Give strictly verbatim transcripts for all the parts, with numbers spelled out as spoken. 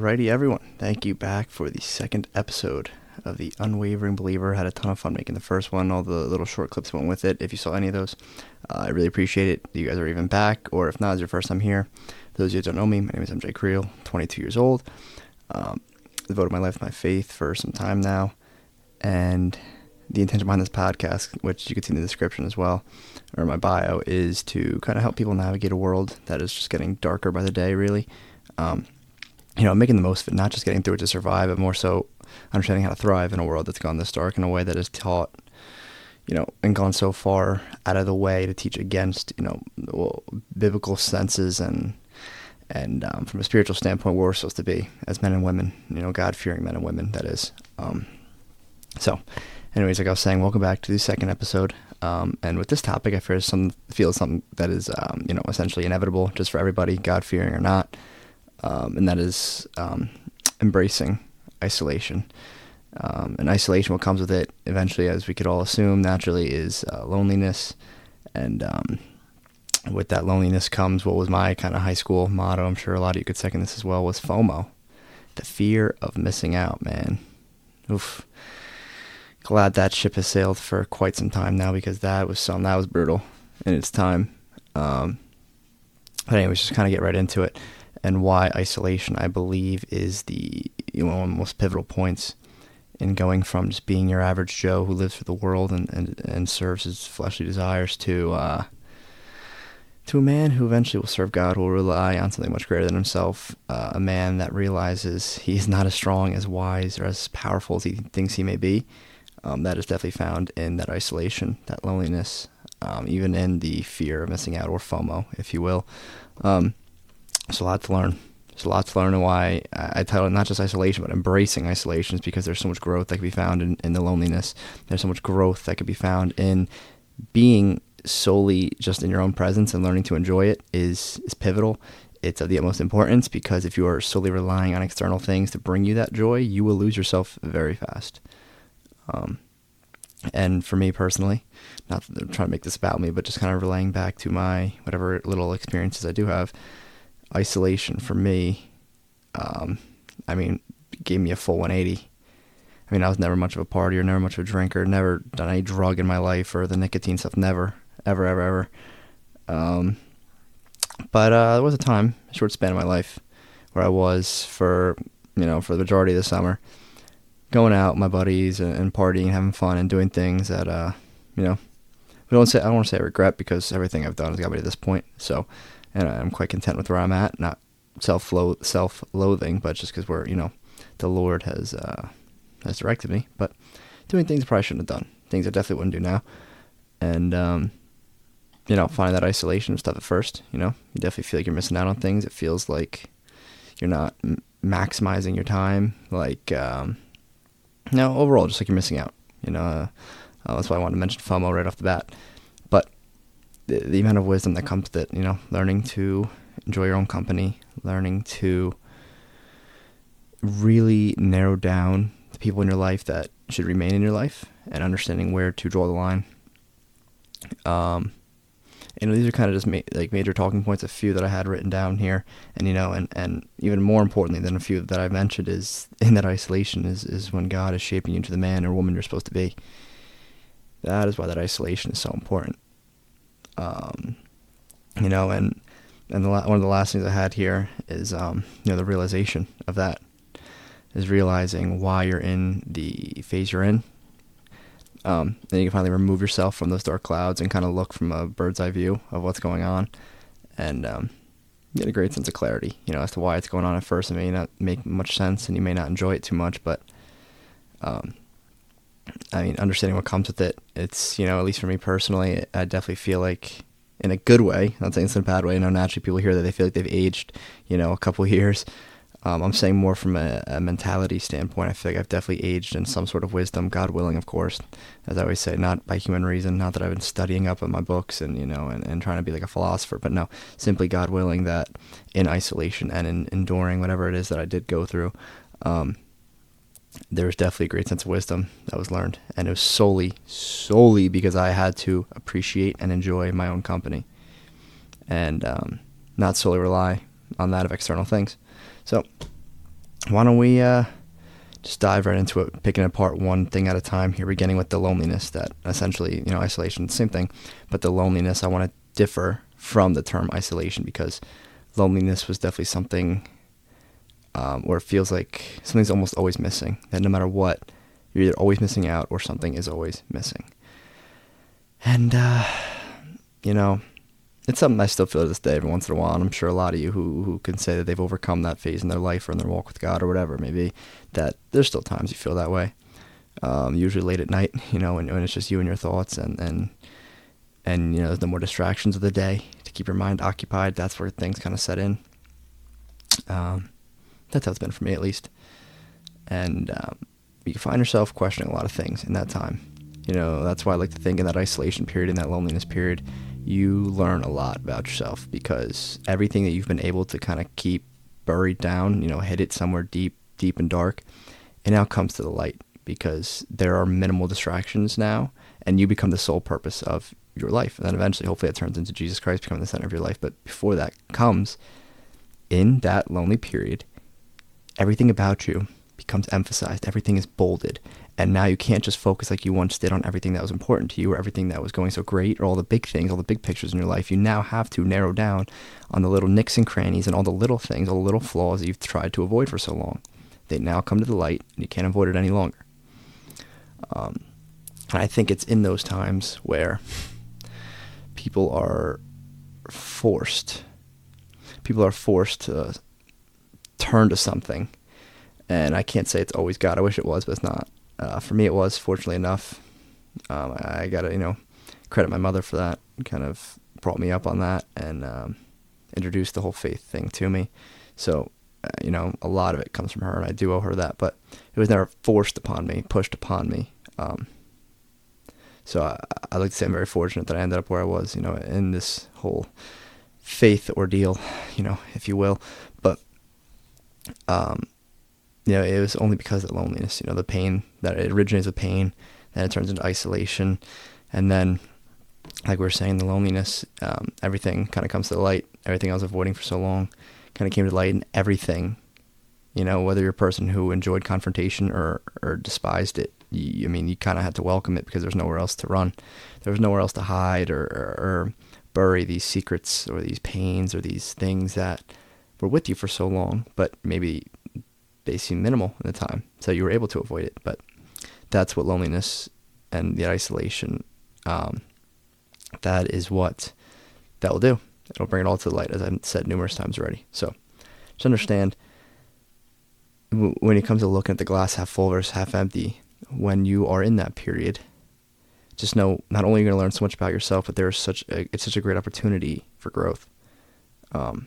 Alrighty, everyone. Thank you back for the second episode of The Unwavering Believer. I had a ton of fun making the first one. All the little short clips went with it. If you saw any of those, uh, I really appreciate it. You guys are even back, or if not, it's your first time here. Those of you who don't know me, my name is M J Creel, twenty-two years old. Um, devoted my life to my faith for some time now. And the intention behind this podcast, which you can see in the description as well, or my bio, is to kind of help people navigate a world that is just getting darker by the day, really. Um, you know, making the most of it, not just getting through it to survive, but more so understanding how to thrive in a world that's gone this dark in a way that is taught, you know, and gone so far out of the way to teach against, you know, well, biblical senses and, and um, from a spiritual standpoint, where we're supposed to be as men and women, you know, God-fearing men and women, that is. Um, so... Anyways, like I was saying, welcome back to the second episode. Um, and with this topic, I feel some feel something that is, um, you know, essentially inevitable just for everybody, God-fearing or not, um, and that is um, embracing isolation. Um, and isolation, what comes with it, eventually, as we could all assume, naturally, is uh, loneliness. And um, with that loneliness comes what was my kind of high school motto. I'm sure a lot of you could second this as well. Was FOMO, the fear of missing out, man. Oof. Glad that ship has sailed for quite some time now, because that was some that was brutal in its time. Um, but anyways, just kind of get right into it, and why isolation, I believe, is the you know, one of the most pivotal points in going from just being your average Joe who lives for the world and, and, and serves his fleshly desires to uh, to a man who eventually will serve God, who will rely on something much greater than himself, uh, a man that realizes he is not as strong, as wise, or as powerful as he thinks he may be. Um, that is definitely found in that isolation, that loneliness, um, even in the fear of missing out, or FOMO, if you will. Um, there's a lot to learn. There's a lot to learn, and why I, I title it not just isolation, but embracing isolation, is because there's so much growth that can be found in, in the loneliness. There's so much growth that can be found in being solely just in your own presence, and learning to enjoy it is, is pivotal. It's of the utmost importance, because if you are solely relying on external things to bring you that joy, you will lose yourself very fast. Um, and for me personally, not that I'm trying to make this about me, but just kind of relaying back to my, whatever little experiences I do have, isolation for me, um, I mean, gave me a full one eighty. I mean, I was never much of a partier, never much of a drinker, never done any drug in my life, or the nicotine stuff, never, ever, ever, ever. Um, but, uh, there was a time, a short span of my life, where I was for, you know, for the majority of the summer, going out with my buddies and, and partying, having fun, and doing things that, uh, you know, we don't say, I don't want to say I regret, because everything I've done has got me to this point. So, and I'm quite content with where I'm at, not self-loath, self-loathing, but just because we're, you know, the Lord has, uh, has directed me, but doing things I probably shouldn't have done, things I definitely wouldn't do now. And, um, you know, finding that isolation stuff at first, you know, you definitely feel like you're missing out on things. It feels like you're not m- maximizing your time. Like, um, Now, overall, just like you're missing out, you know, uh, uh, that's why I wanted to mention FOMO right off the bat. But the, the amount of wisdom that comes with it, you know, learning to enjoy your own company, learning to really narrow down the people in your life that should remain in your life, and understanding where to draw the line. Um, and these are kind of just ma- like major talking points, a few that I had written down here. And, you know, and, and even more importantly than a few that I mentioned is in that isolation is, is when God is shaping you into the man or woman you're supposed to be. That is why that isolation is so important. Um, you know, and, and the la- one of the last things I had here is, um, you know, the realization of that is realizing why you're in the phase you're in. Um, then you can finally remove yourself from those dark clouds and kind of look from a bird's eye view of what's going on, and um, get a great sense of clarity, you know, as to why it's going on at first. It may not make much sense, and you may not enjoy it too much, but, um, I mean, understanding what comes with it, it's, you know, at least for me personally, I definitely feel like, in a good way, I'm not saying it's in a bad way, you know, naturally people hear that they feel like they've aged, you know, a couple years. Um, I'm saying more from a, a mentality standpoint. I feel like I've definitely aged in some sort of wisdom, God willing, of course, as I always say, not by human reason, not that I've been studying up on my books and, you know, and, and trying to be like a philosopher, but no, simply God willing that in isolation and in enduring whatever it is that I did go through, um, there was definitely a great sense of wisdom that was learned. And it was solely, solely because I had to appreciate and enjoy my own company, and um, not solely rely on that of external things. So why don't we uh, just dive right into it, picking apart one thing at a time here, beginning with the loneliness that essentially, you know, isolation, same thing, but the loneliness, I want to differ from the term isolation because loneliness was definitely something um, where it feels like something's almost always missing, that no matter what, you're either always missing out or something is always missing. And, uh, you know, it's something I still feel to this day every once in a while, and I'm sure a lot of you who, who can say that they've overcome that phase in their life or in their walk with God or whatever it may be, that there's still times you feel that way, um, usually late at night, you know, and, and it's just you and your thoughts, and, and, and you know, the more distractions of the day to keep your mind occupied, that's where things kind of set in. Um, that's how it's been for me, at least. And um, you find yourself questioning a lot of things in that time. You know, that's why I like to think in that isolation period, in that loneliness period, you learn a lot about yourself, because everything that you've been able to kind of keep buried down, you know, hid it somewhere deep, deep and dark, it now comes to the light because there are minimal distractions now, and you become the sole purpose of your life. And then eventually, hopefully, it turns into Jesus Christ becoming the center of your life. But before that comes, in that lonely period, everything about you becomes emphasized. Everything is bolded. And now you can't just focus like you once did on everything that was important to you or everything that was going so great or all the big things, all the big pictures in your life. You now have to narrow down on the little nicks and crannies and all the little things, all the little flaws that you've tried to avoid for so long. They now come to the light, and you can't avoid it any longer. Um, and I think it's in those times where people are forced, people are forced to turn to something. And I can't say it's always God. I wish it was, but it's not. Uh, for me, it was, fortunately enough. Um, I, I gotta, you know, credit my mother for that. Kind of brought me up on that and um, introduced the whole faith thing to me. So, uh, you know, a lot of it comes from her, and I do owe her that. But it was never forced upon me, pushed upon me. Um, so I, I like to say I'm very fortunate that I ended up where I was, you know, in this whole faith ordeal, you know, if you will. But, um, you know, it was only because of the loneliness, you know, the pain, that it originates with pain, then it turns into isolation. And then, like we were saying, the loneliness, um, everything kind of comes to the light. Everything I was avoiding for so long kind of came to light, and everything, you know, whether you're a person who enjoyed confrontation or, or despised it, you, I mean, you kind of had to welcome it because there's nowhere else to run. There was nowhere else to hide or, or, or bury these secrets or these pains or these things that were with you for so long, but maybe they seem minimal at the time, so you were able to avoid it. But that's what loneliness and the isolation, um, that is what that will do. It'll bring it all to the light, as I've said numerous times already. So just understand, w- when it comes to looking at the glass half full versus half empty, when you are in that period, just know not only are you going to learn so much about yourself, but there's such a, it's such a great opportunity for growth. Um,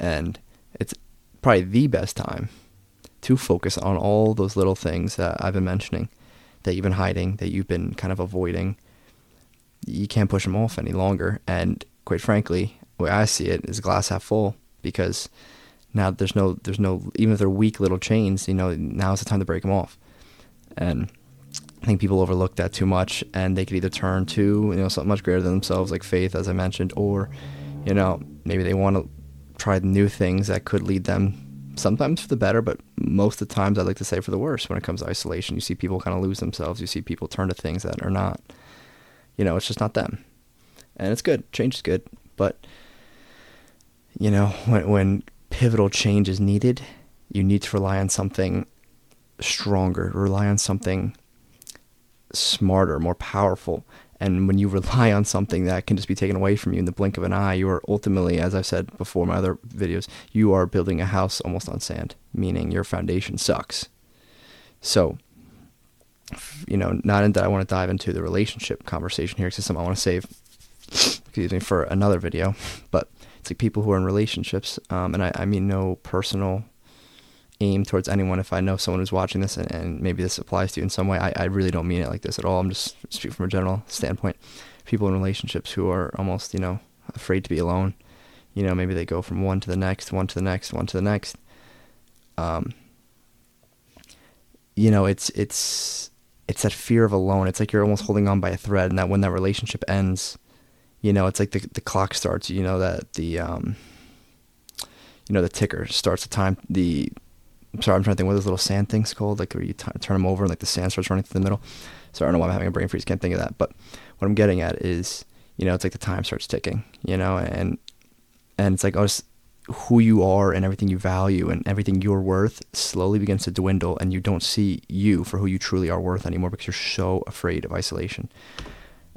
and it's probably the best time to focus on all those little things that I've been mentioning, that you've been hiding, that you've been kind of avoiding. You can't push them off any longer. And quite frankly, the way I see it is glass half full, because now there's no, there's no, even if they're weak little chains, you know, now's the time to break them off. And I think people overlook that too much, and they could either turn to, you know, something much greater than themselves, like faith, as I mentioned, or, you know, maybe they want to tried new things that could lead them sometimes for the better, but most of the times I'd like to say for the worse when it comes to isolation. You see people kind of lose themselves. You see people turn to things that are not, you know, it's just not them. And it's good. Change is good. But, you know, when, when pivotal change is needed, you need to rely on something stronger, rely on something smarter, more powerful. And when you rely on something that can just be taken away from you in the blink of an eye, you are ultimately, as I've said before in my other videos, you are building a house almost on sand, meaning your foundation sucks. So, you know, not in that I want to dive into the relationship conversation here, because it's something I want to save, excuse me, for another video. But it's like people who are in relationships, um, and I, I mean no personal aim towards anyone. If I know someone who's watching this and, and maybe this applies to you in some way, I, I really don't mean it like this at all. I'm just speaking from a general standpoint. People in relationships who are almost, you know, afraid to be alone. You know, maybe they go from one to the next, one to the next, one to the next. Um, you know, it's it's it's that fear of alone. It's like you're almost holding on by a thread, and that when that relationship ends, you know, it's like the the clock starts. You know that the um. you know, the ticker starts the time, the, I'm sorry, I'm trying to think what those little sand things called, like where you t- turn them over and like the sand starts running through the middle. So I don't know why I'm having a brain freeze, can't think of that. But what I'm getting at is, you know, it's like the time starts ticking, you know, and, and it's like, oh, it's who you are and everything you value and everything you're worth slowly begins to dwindle, and you don't see you for who you truly are worth anymore because you're so afraid of isolation.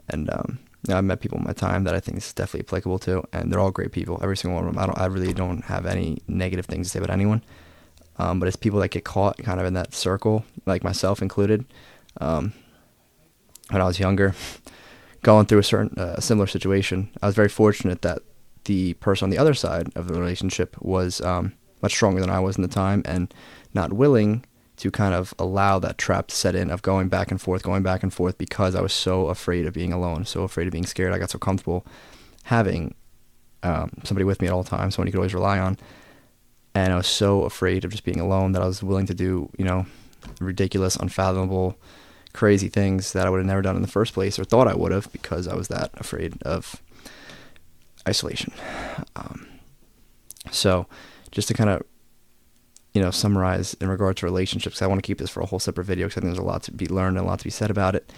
And, um, you know, I've met people in my time that I think this is definitely applicable to, and they're all great people. Every single one of them. I don't, I really don't have any negative things to say about anyone. Um, but it's people that get caught kind of in that circle, like myself included. Um, when I was younger, going through a certain, uh, similar situation, I was very fortunate that the person on the other side of the relationship was, um, much stronger than I was in the time, and not willing to kind of allow that trap to set in of going back and forth, going back and forth, because I was so afraid of being alone, so afraid of being scared. I got so comfortable having, um, somebody with me at all times, someone you could always rely on. And I was so afraid of just being alone that I was willing to do, you know, ridiculous, unfathomable, crazy things that I would have never done in the first place, or thought I would have, because I was that afraid of isolation. Um, so just to kind of, you know, summarize in regard to relationships, I want to keep this for a whole separate video because I think there's a lot to be learned and a lot to be said about it.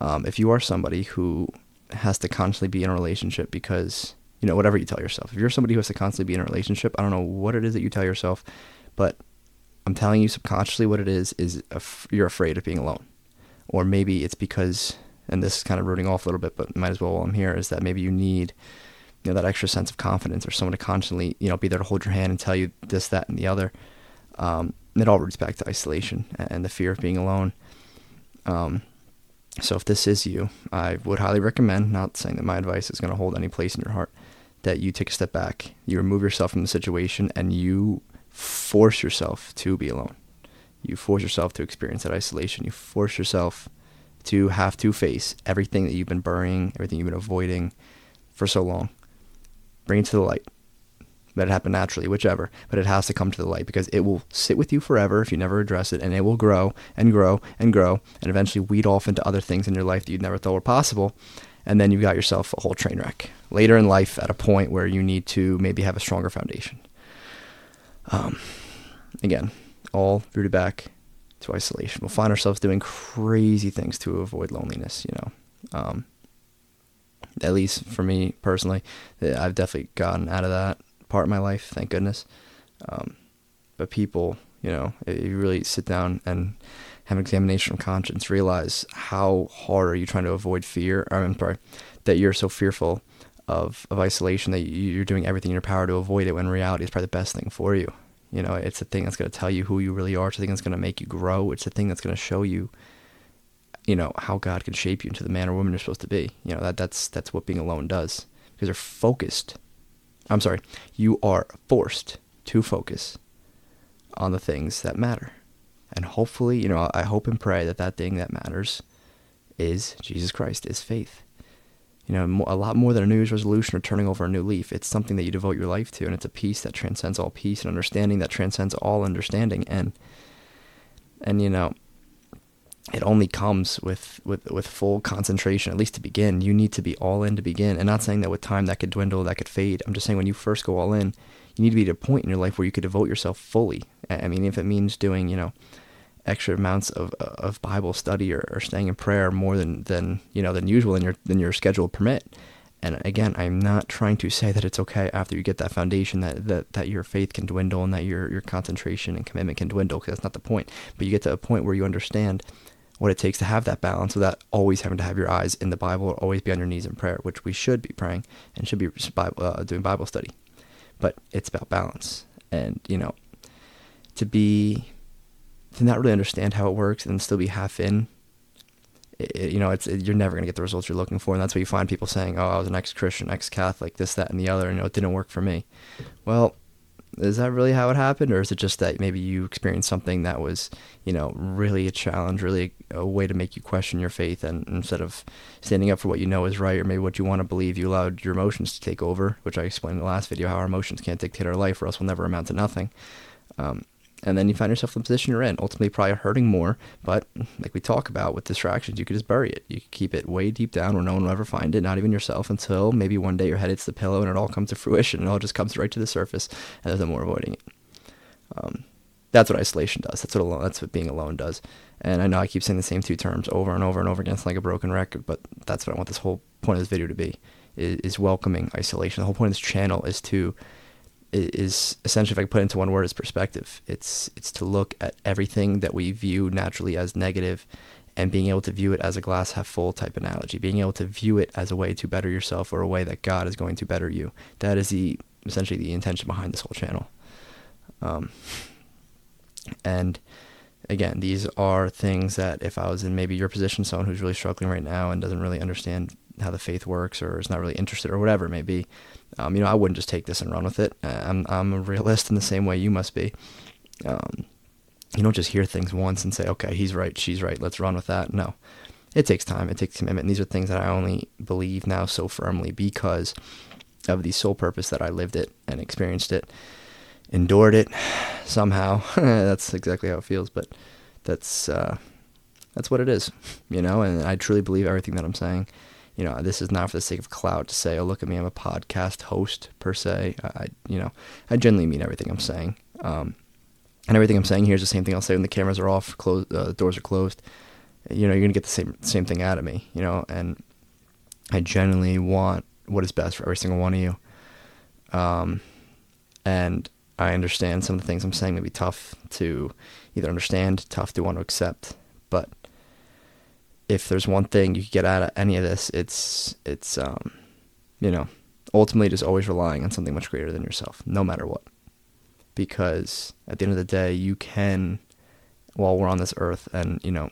Um, if you are somebody who has to constantly be in a relationship because, you know, whatever you tell yourself, if you're somebody who has to constantly be in a relationship, I don't know what it is that you tell yourself, but I'm telling you subconsciously what it is, is af- you're afraid of being alone. Or maybe it's because, and this is kind of rooting off a little bit, but might as well while I'm here, is that maybe you need, you know, that extra sense of confidence, or someone to constantly, you know, be there to hold your hand and tell you this, that, and the other. Um, it all roots back to isolation and the fear of being alone. Um, so if this is you, I would highly recommend, not saying that my advice is going to hold any place in your heart, that you take a step back, you remove yourself from the situation, and you force yourself to be alone. You force yourself to experience that isolation. You force yourself to have to face everything that you've been burying, everything you've been avoiding for so long. Bring it to the light. Let it happen naturally, whichever, but it has to come to the light, because it will sit with you forever if you never address it, and it will grow and grow and grow and eventually weed off into other things in your life that you never thought were possible. And then you got yourself a whole train wreck later in life at a point where you need to maybe have a stronger foundation. Um, again, all rooted back to isolation. We'll find ourselves doing crazy things to avoid loneliness, you know. Um, at least for me personally, I've definitely gotten out of that part of my life, thank goodness. Um, but people, you know, if you really sit down and have an examination of conscience, realize how hard are you trying to avoid fear, or I'm sorry, that you're so fearful of, of isolation that you're doing everything in your power to avoid it, when in reality it's probably the best thing for you. You know, it's the thing that's going to tell you who you really are. It's the thing that's going to make you grow. It's the thing that's going to show you, you know, how God can shape you into the man or woman you're supposed to be. You know, that that's that's what being alone does, because you're focused. I'm sorry, you are forced to focus on the things that matter. And hopefully, you know, I hope and pray that that thing that matters is Jesus Christ, is faith. You know, a lot more than a New Year's resolution or turning over a new leaf. It's something that you devote your life to, and it's a peace that transcends all peace, and understanding that transcends all understanding. And, and you know, it only comes with, with, with full concentration, at least to begin. You need to be all in to begin. And not saying that with time that could dwindle, that could fade. I'm just saying when you first go all in, you need to be at a point in your life where you could devote yourself fully. I mean, if it means doing, you know, extra amounts of, of Bible study, or, or staying in prayer more than, than, you know, than usual in your, than your schedule permit. And again, I'm not trying to say that it's okay after you get that foundation that, that, that your faith can dwindle and that your, your concentration and commitment can dwindle, because that's not the point. But you get to a point where you understand what it takes to have that balance without always having to have your eyes in the Bible, or always be on your knees in prayer, which we should be praying and should be Bible, uh, doing Bible study. But it's about balance, and, you know, to be, to not really understand how it works and still be half in, it, it, you know, it's, it, you're never going to get the results you're looking for. And that's why you find people saying, oh, I was an ex-Christian, ex-Catholic, this, that, and the other, and you know, it didn't work for me. Well, is that really how it happened? Or is it just that maybe you experienced something that was, you know, really a challenge, really a, a way to make you question your faith, and instead of standing up for what you know is right, or maybe what you want to believe, you allowed your emotions to take over, which I explained in the last video, how our emotions can't dictate our life, or else we'll never amount to nothing. Um, And then you find yourself in the position you're in, ultimately probably hurting more. But like we talk about with distractions, you could just bury it. You could keep it way deep down where no one will ever find it, not even yourself, until maybe one day your head hits the pillow and it all comes to fruition. It all just comes right to the surface, and there's no more avoiding it. Um, that's what isolation does. That's what alone, that's what being alone does. And I know I keep saying the same two terms over and over and over again. It's like a broken record, but that's what I want this whole point of this video to be, is, is welcoming isolation. The whole point of this channel is to... is essentially, if I could put it into one word, is perspective. It's it's to look at everything that we view naturally as negative and being able to view it as a glass half full type analogy, being able to view it as a way to better yourself or a way that God is going to better you. That is the essentially the intention behind this whole channel. Um, and again, these are things that if I was in maybe your position, someone who's really struggling right now and doesn't really understand how the faith works or is not really interested or whatever it may be, um, you know, I wouldn't just take this and run with it. I'm I'm a realist in the same way you must be. Um, you don't just hear things once and say, okay, he's right, she's right, let's run with that. No, it takes time. It takes commitment. And these are things that I only believe now so firmly because of the sole purpose that I lived it and experienced it, endured it somehow. That's exactly how it feels, but that's, uh, that's what it is, you know, and I truly believe everything that I'm saying. You know, this is not for the sake of clout to say, oh, look at me, I'm a podcast host, per se. I, you know, I genuinely mean everything I'm saying. Um, and everything I'm saying here is the same thing I'll say when the cameras are off, close, uh, doors are closed. You know, you're going to get the same same thing out of me, you know. And I genuinely want what is best for every single one of you. Um, and I understand some of the things I'm saying may be tough to either understand, tough to want to accept, but... if there's one thing you could get out of any of this, it's, it's um, you know, ultimately just always relying on something much greater than yourself, no matter what. Because at the end of the day, you can, while we're on this earth and, you know,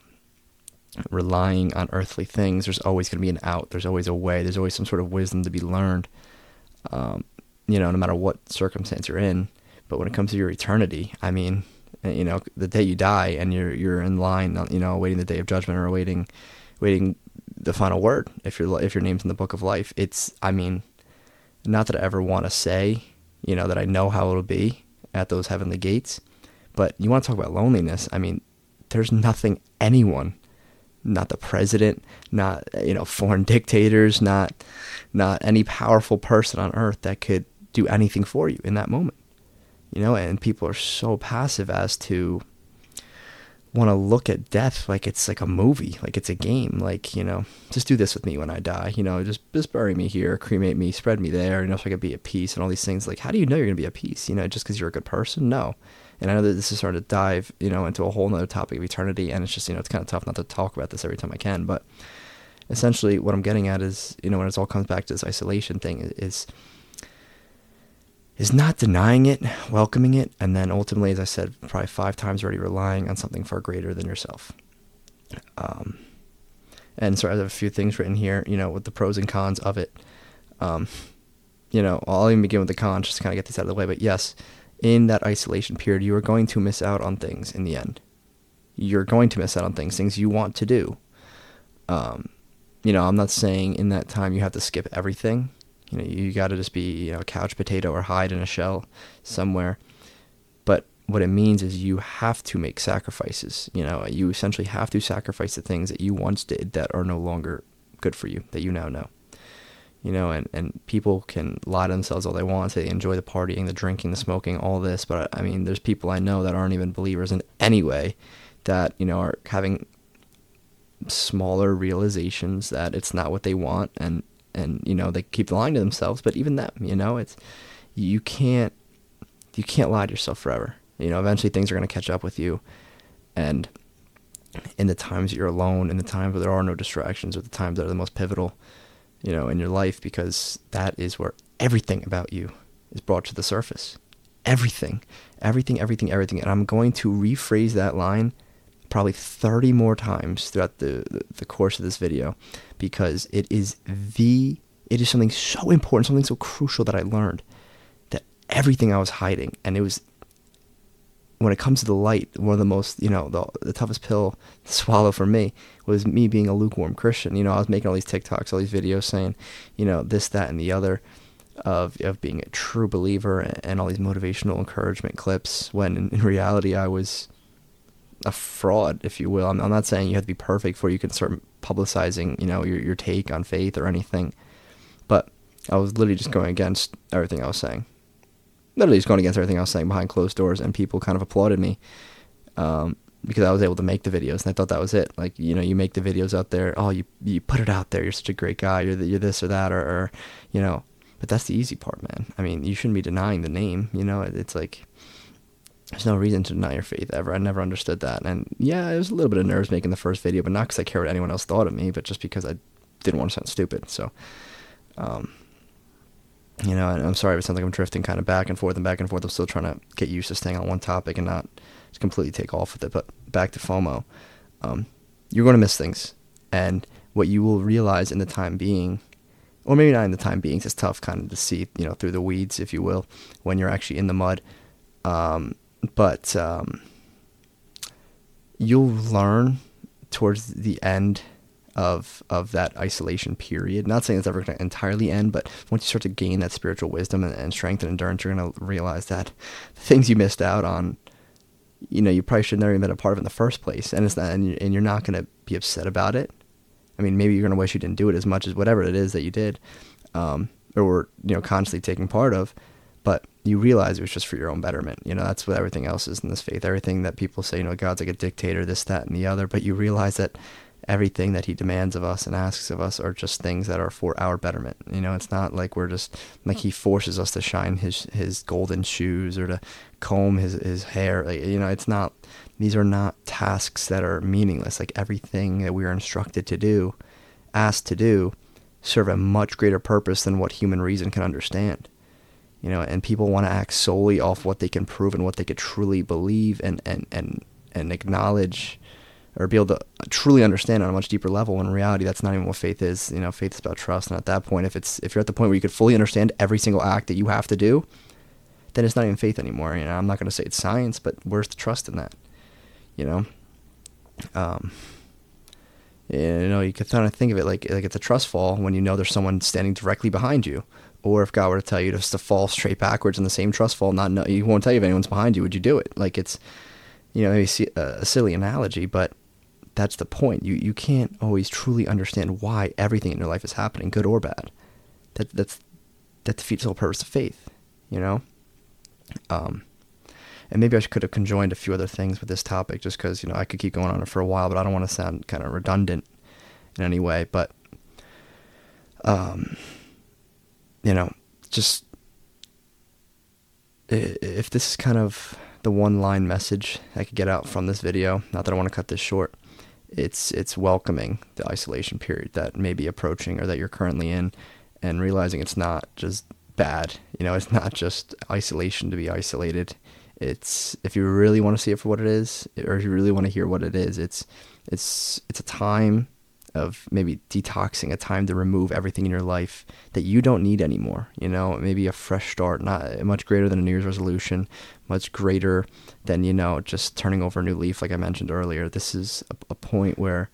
relying on earthly things, there's always going to be an out. There's always a way. There's always some sort of wisdom to be learned, um, you know, no matter what circumstance you're in. But when it comes to your eternity, I mean... you know, the day you die and you're you're in line, you know, awaiting the day of judgment or awaiting, waiting the final word. If you're if your name's in the book of life, it's. I mean, not that I ever want to say, you know, that I know how it'll be at those heavenly gates, but you want to talk about loneliness. I mean, there's nothing anyone, not the president, not you know foreign dictators, not not any powerful person on earth that could do anything for you in that moment. You know, and people are so passive as to want to look at death like it's like a movie, like it's a game, like, you know, just do this with me when I die, you know, just, just bury me here, cremate me, spread me there, you know, so I could be at peace and all these things. Like, how do you know you're going to be at peace, you know, just because you're a good person? No. And I know that this is starting to dive, you know, into a whole nother topic of eternity, and it's just, you know, it's kind of tough not to talk about this every time I can, but essentially what I'm getting at is, you know, when it all comes back to this isolation thing is... is is not denying it, welcoming it, and then ultimately, as I said, probably five times already, relying on something far greater than yourself. Um, and so I have a few things written here, you know, with the pros and cons of it. Um, you know, I'll even begin with the cons, just to kind of get this out of the way. But yes, in that isolation period, you are going to miss out on things in the end. You're going to miss out on things, things you want to do. Um, you know, I'm not saying in that time you have to skip everything. You know, you got to just be, you know, a couch potato or hide in a shell somewhere. But what it means is you have to make sacrifices. You know, you essentially have to sacrifice the things that you once did that are no longer good for you, that you now know. You know, and, and people can lie to themselves all they want, say they enjoy the partying, the drinking, the smoking, all this. But, I mean, there's people I know that aren't even believers in any way that, you know, are having smaller realizations that it's not what they want, and And, you know, they keep lying to themselves, but even that, you know, it's, you can't, you can't lie to yourself forever. You know, eventually things are going to catch up with you. And in the times that you're alone, in the times where there are no distractions, or the times that are the most pivotal, you know, in your life, because that is where everything about you is brought to the surface. Everything, everything, everything, everything. And I'm going to rephrase that line probably thirty more times throughout the, the, the course of this video, because it is the, it is something so important, something so crucial that I learned, that everything I was hiding, and it was, when it comes to the light, one of the most, you know, the, the toughest pill to swallow for me was me being a lukewarm Christian. You know, I was making all these TikToks, all these videos saying, you know, this, that, and the other, of of being a true believer and, and all these motivational encouragement clips, when in, in reality I was a fraud, if you will. I'm, I'm not saying you have to be perfect before you can start publicizing, you know, your your take on faith or anything, but I was literally just going against everything I was saying. Literally just going against everything I was saying behind closed doors, and people kind of applauded me um, because I was able to make the videos, and I thought that was it. Like, you know, you make the videos out there, oh, you you put it out there, you're such a great guy, you're the, you're this or that, or, or, you know, but that's the easy part, man. I mean, you shouldn't be denying the name, you know, it, it's like, there's no reason to deny your faith ever. I never understood that, and yeah, it was a little bit of nerves making the first video, but not because I cared what anyone else thought of me, but just because I didn't want to sound stupid, so, um... You know, and I'm sorry if it sounds like I'm drifting kind of back and forth and back and forth. I'm still trying to get used to staying on one topic and not just completely take off with it. But back to FOMO. Um, you're going to miss things. And what you will realize in the time being, or maybe not in the time being, it's tough kind of to see, you know, through the weeds, if you will, when you're actually in the mud. Um, but um, you'll learn towards the end of of that isolation period. Not saying it's ever going to entirely end, but once you start to gain that spiritual wisdom and, and strength and endurance, you're going to realize that the things you missed out on, you know, you probably should have never even been a part of in the first place, and it's not, and you're not going to be upset about it. I mean, maybe you're going to wish you didn't do it as much as whatever it is that you did, um, or were, you know, constantly taking part of, but you realize it was just for your own betterment. You know, that's what everything else is in this faith. Everything that people say, you know, God's like a dictator, this, that, and the other, but you realize that everything that he demands of us and asks of us are just things that are for our betterment. You know, it's not like we're just, like he forces us to shine his his golden shoes or to comb his, his hair. Like, you know, it's not, these are not tasks that are meaningless. Like everything that we are instructed to do, asked to do, serve a much greater purpose than what human reason can understand. You know, and people want to act solely off what they can prove and what they could truly believe and, and, and, and acknowledge, or be able to truly understand on a much deeper level. In reality, that's not even what faith is. You know, faith is about trust. And at that point, if it's if you're at the point where you could fully understand every single act that you have to do, then it's not even faith anymore. You know, I'm not going to say it's science, but where's the trust in that? You know, um, you know, you can kind of think of it like like it's a trust fall when you know there's someone standing directly behind you. Or if God were to tell you just to fall straight backwards in the same trust fall, not know, he won't tell you if anyone's behind you. Would you do it? Like it's, you know, maybe a silly analogy, but that's the point. You you can't always truly understand why everything in your life is happening, good or bad. That that's that defeats the whole purpose of faith, you know? Um, and maybe I could have conjoined a few other things with this topic just because, you know, I could keep going on it for a while, but I don't want to sound kind of redundant in any way. But, um, you know, just if this is kind of the one-line message I could get out from this video, not that I want to cut this short, it's it's welcoming the isolation period that may be approaching or that you're currently in, and realizing it's not just bad. You know, it's not just isolation to be isolated. It's, if you really want to see it for what it is, or if you really want to hear what it is, it's it's it's a time of maybe detoxing, a time to remove everything in your life that you don't need anymore. You know, maybe a fresh start, not much greater than a New Year's resolution, much greater than, you know, just turning over a new leaf. Like I mentioned earlier, this is a, a point where,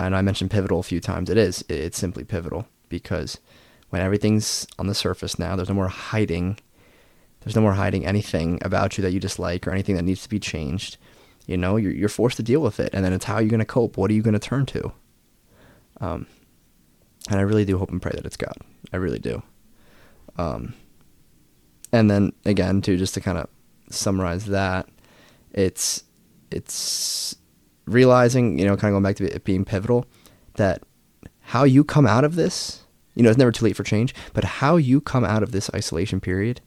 and I mentioned pivotal a few times, it is, it, it's simply pivotal, because when everything's on the surface now, there's no more hiding, there's no more hiding anything about you that you dislike or anything that needs to be changed. You know, you're, you're forced to deal with it, and then it's how you're going to cope. What are you going to turn to? Um, and I really do hope and pray that it's God. I really do. Um, and then again, too, just to kind of summarize that, it's, it's realizing, you know, kind of going back to it being pivotal, that how you come out of this, you know, it's never too late for change, but how you come out of this isolation period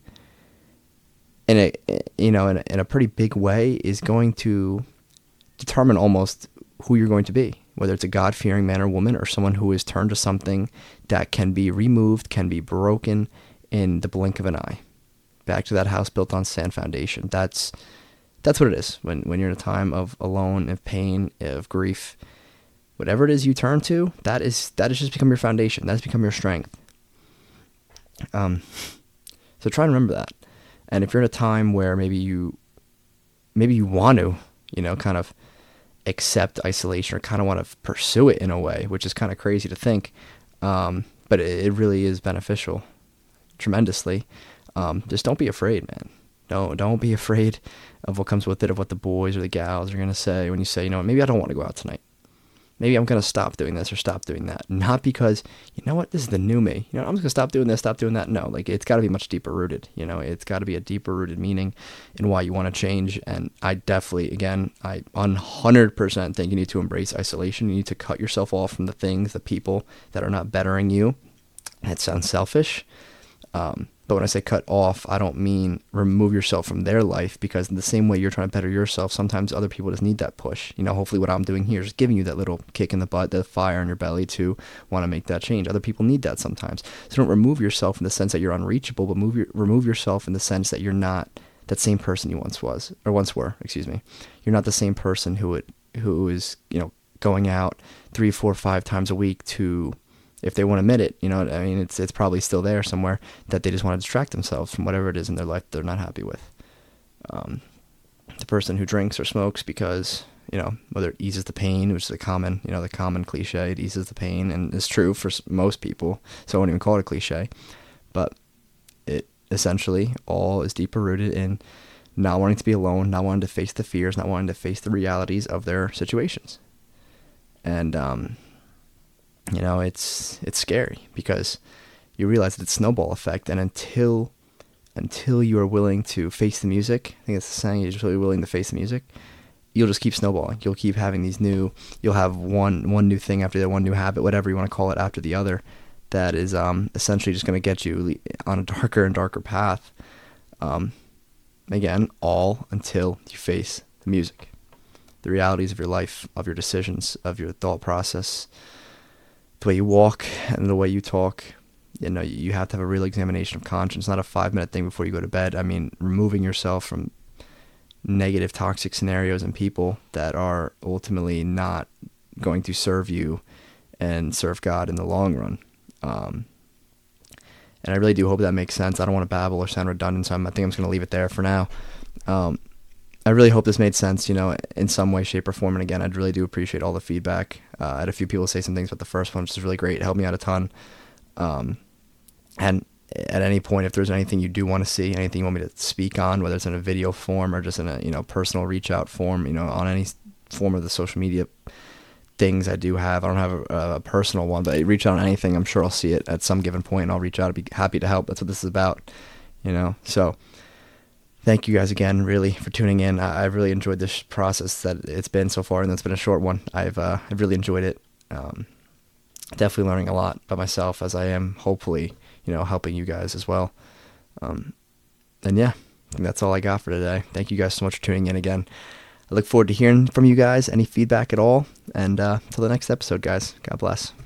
in a, you know, in a, in a pretty big way is going to determine almost who you're going to be. Whether it's a God-fearing man or woman, or someone who is turned to something that can be removed, can be broken in the blink of an eye. Back to that house built on sand foundation. That's that's what it is. When when you're in a time of alone, of pain, of grief, whatever it is you turn to, that is that has just become your foundation. That's become your strength. Um, so try and remember that. And if you're in a time where maybe you maybe you want to, you know, kind of accept isolation, or kind of want to pursue it in a way, which is kind of crazy to think, um, but it, it really is beneficial. tremendously. Um, just don't be afraid, man. Don't, don't be afraid of what comes with it, of what the boys or the gals are going to say when you say, you know what, maybe I don't want to go out tonight. Maybe I'm going to stop doing this or stop doing that. Not because, you know what, this is the new me. You know, I'm just going to stop doing this, stop doing that. No, like, it's got to be much deeper rooted. You know, it's got to be a deeper rooted meaning in why you want to change. And I definitely, again, I one hundred percent think you need to embrace isolation. You need to cut yourself off from the things, the people that are not bettering you. That sounds selfish. Um, but when I say cut off, I don't mean remove yourself from their life, because in the same way you're trying to better yourself, sometimes other people just need that push. You know, hopefully what I'm doing here is giving you that little kick in the butt, the fire in your belly to want to make that change. Other people need that sometimes. So don't remove yourself in the sense that you're unreachable, but move your, remove yourself in the sense that you're not that same person you once was, or once were, excuse me. You're not the same person who it, who is, you know, going out three, four, five times a week to... if they won't admit it, you know, I mean, it's it's probably still there somewhere that they just want to distract themselves from whatever it is in their life they're not happy with. Um, the person who drinks or smokes because, you know, whether it eases the pain, which is the common, you know, the common cliche, it eases the pain, and it's true for most people, so I wouldn't even call it a cliche, but it essentially all is deeper rooted in not wanting to be alone, not wanting to face the fears, not wanting to face the realities of their situations. And, um... you know, it's it's scary because you realize that it's a snowball effect, and until until you are willing to face the music, I think that's the saying, you're just really willing to face the music, you'll just keep snowballing. You'll keep having these new, you'll have one one new thing after the one new habit, whatever you want to call it, after the other, that is um, essentially just going to get you on a darker and darker path. Um, again, all until you face the music, the realities of your life, of your decisions, of your thought process, the way you walk and the way you talk. You know, you have to have a real examination of conscience, not a five minute thing before you go to bed. I mean, removing yourself from negative, toxic scenarios and people that are ultimately not going to serve you and serve God in the long run. Um, and I really do hope that makes sense. I don't want to babble or sound redundant, so I'm, I think I'm just going to leave it there for now. Um, I really hope this made sense, you know, in some way, shape, or form. And again, I really do appreciate all the feedback. Uh, I had a few people say some things about the first one, which is really great. It helped me out a ton. Um, and at any point, if there's anything you do want to see, anything you want me to speak on, whether it's in a video form or just in a, you know, personal reach out form, you know, on any form of the social media things I do have. I don't have a, a personal one, but I reach out on anything. I'm sure I'll see it at some given point, and I'll reach out. I'd be happy to help. That's what this is about, you know, so... thank you guys again, really, for tuning in. I, I really enjoyed this process that it's been so far, and it's been a short one. I've uh, I've really enjoyed it. Um, definitely learning a lot by myself, as I am hopefully, you know, helping you guys as well. Um, and yeah, I think that's all I got for today. Thank you guys so much for tuning in again. I look forward to hearing from you guys, any feedback at all, and uh, till the next episode, guys. God bless.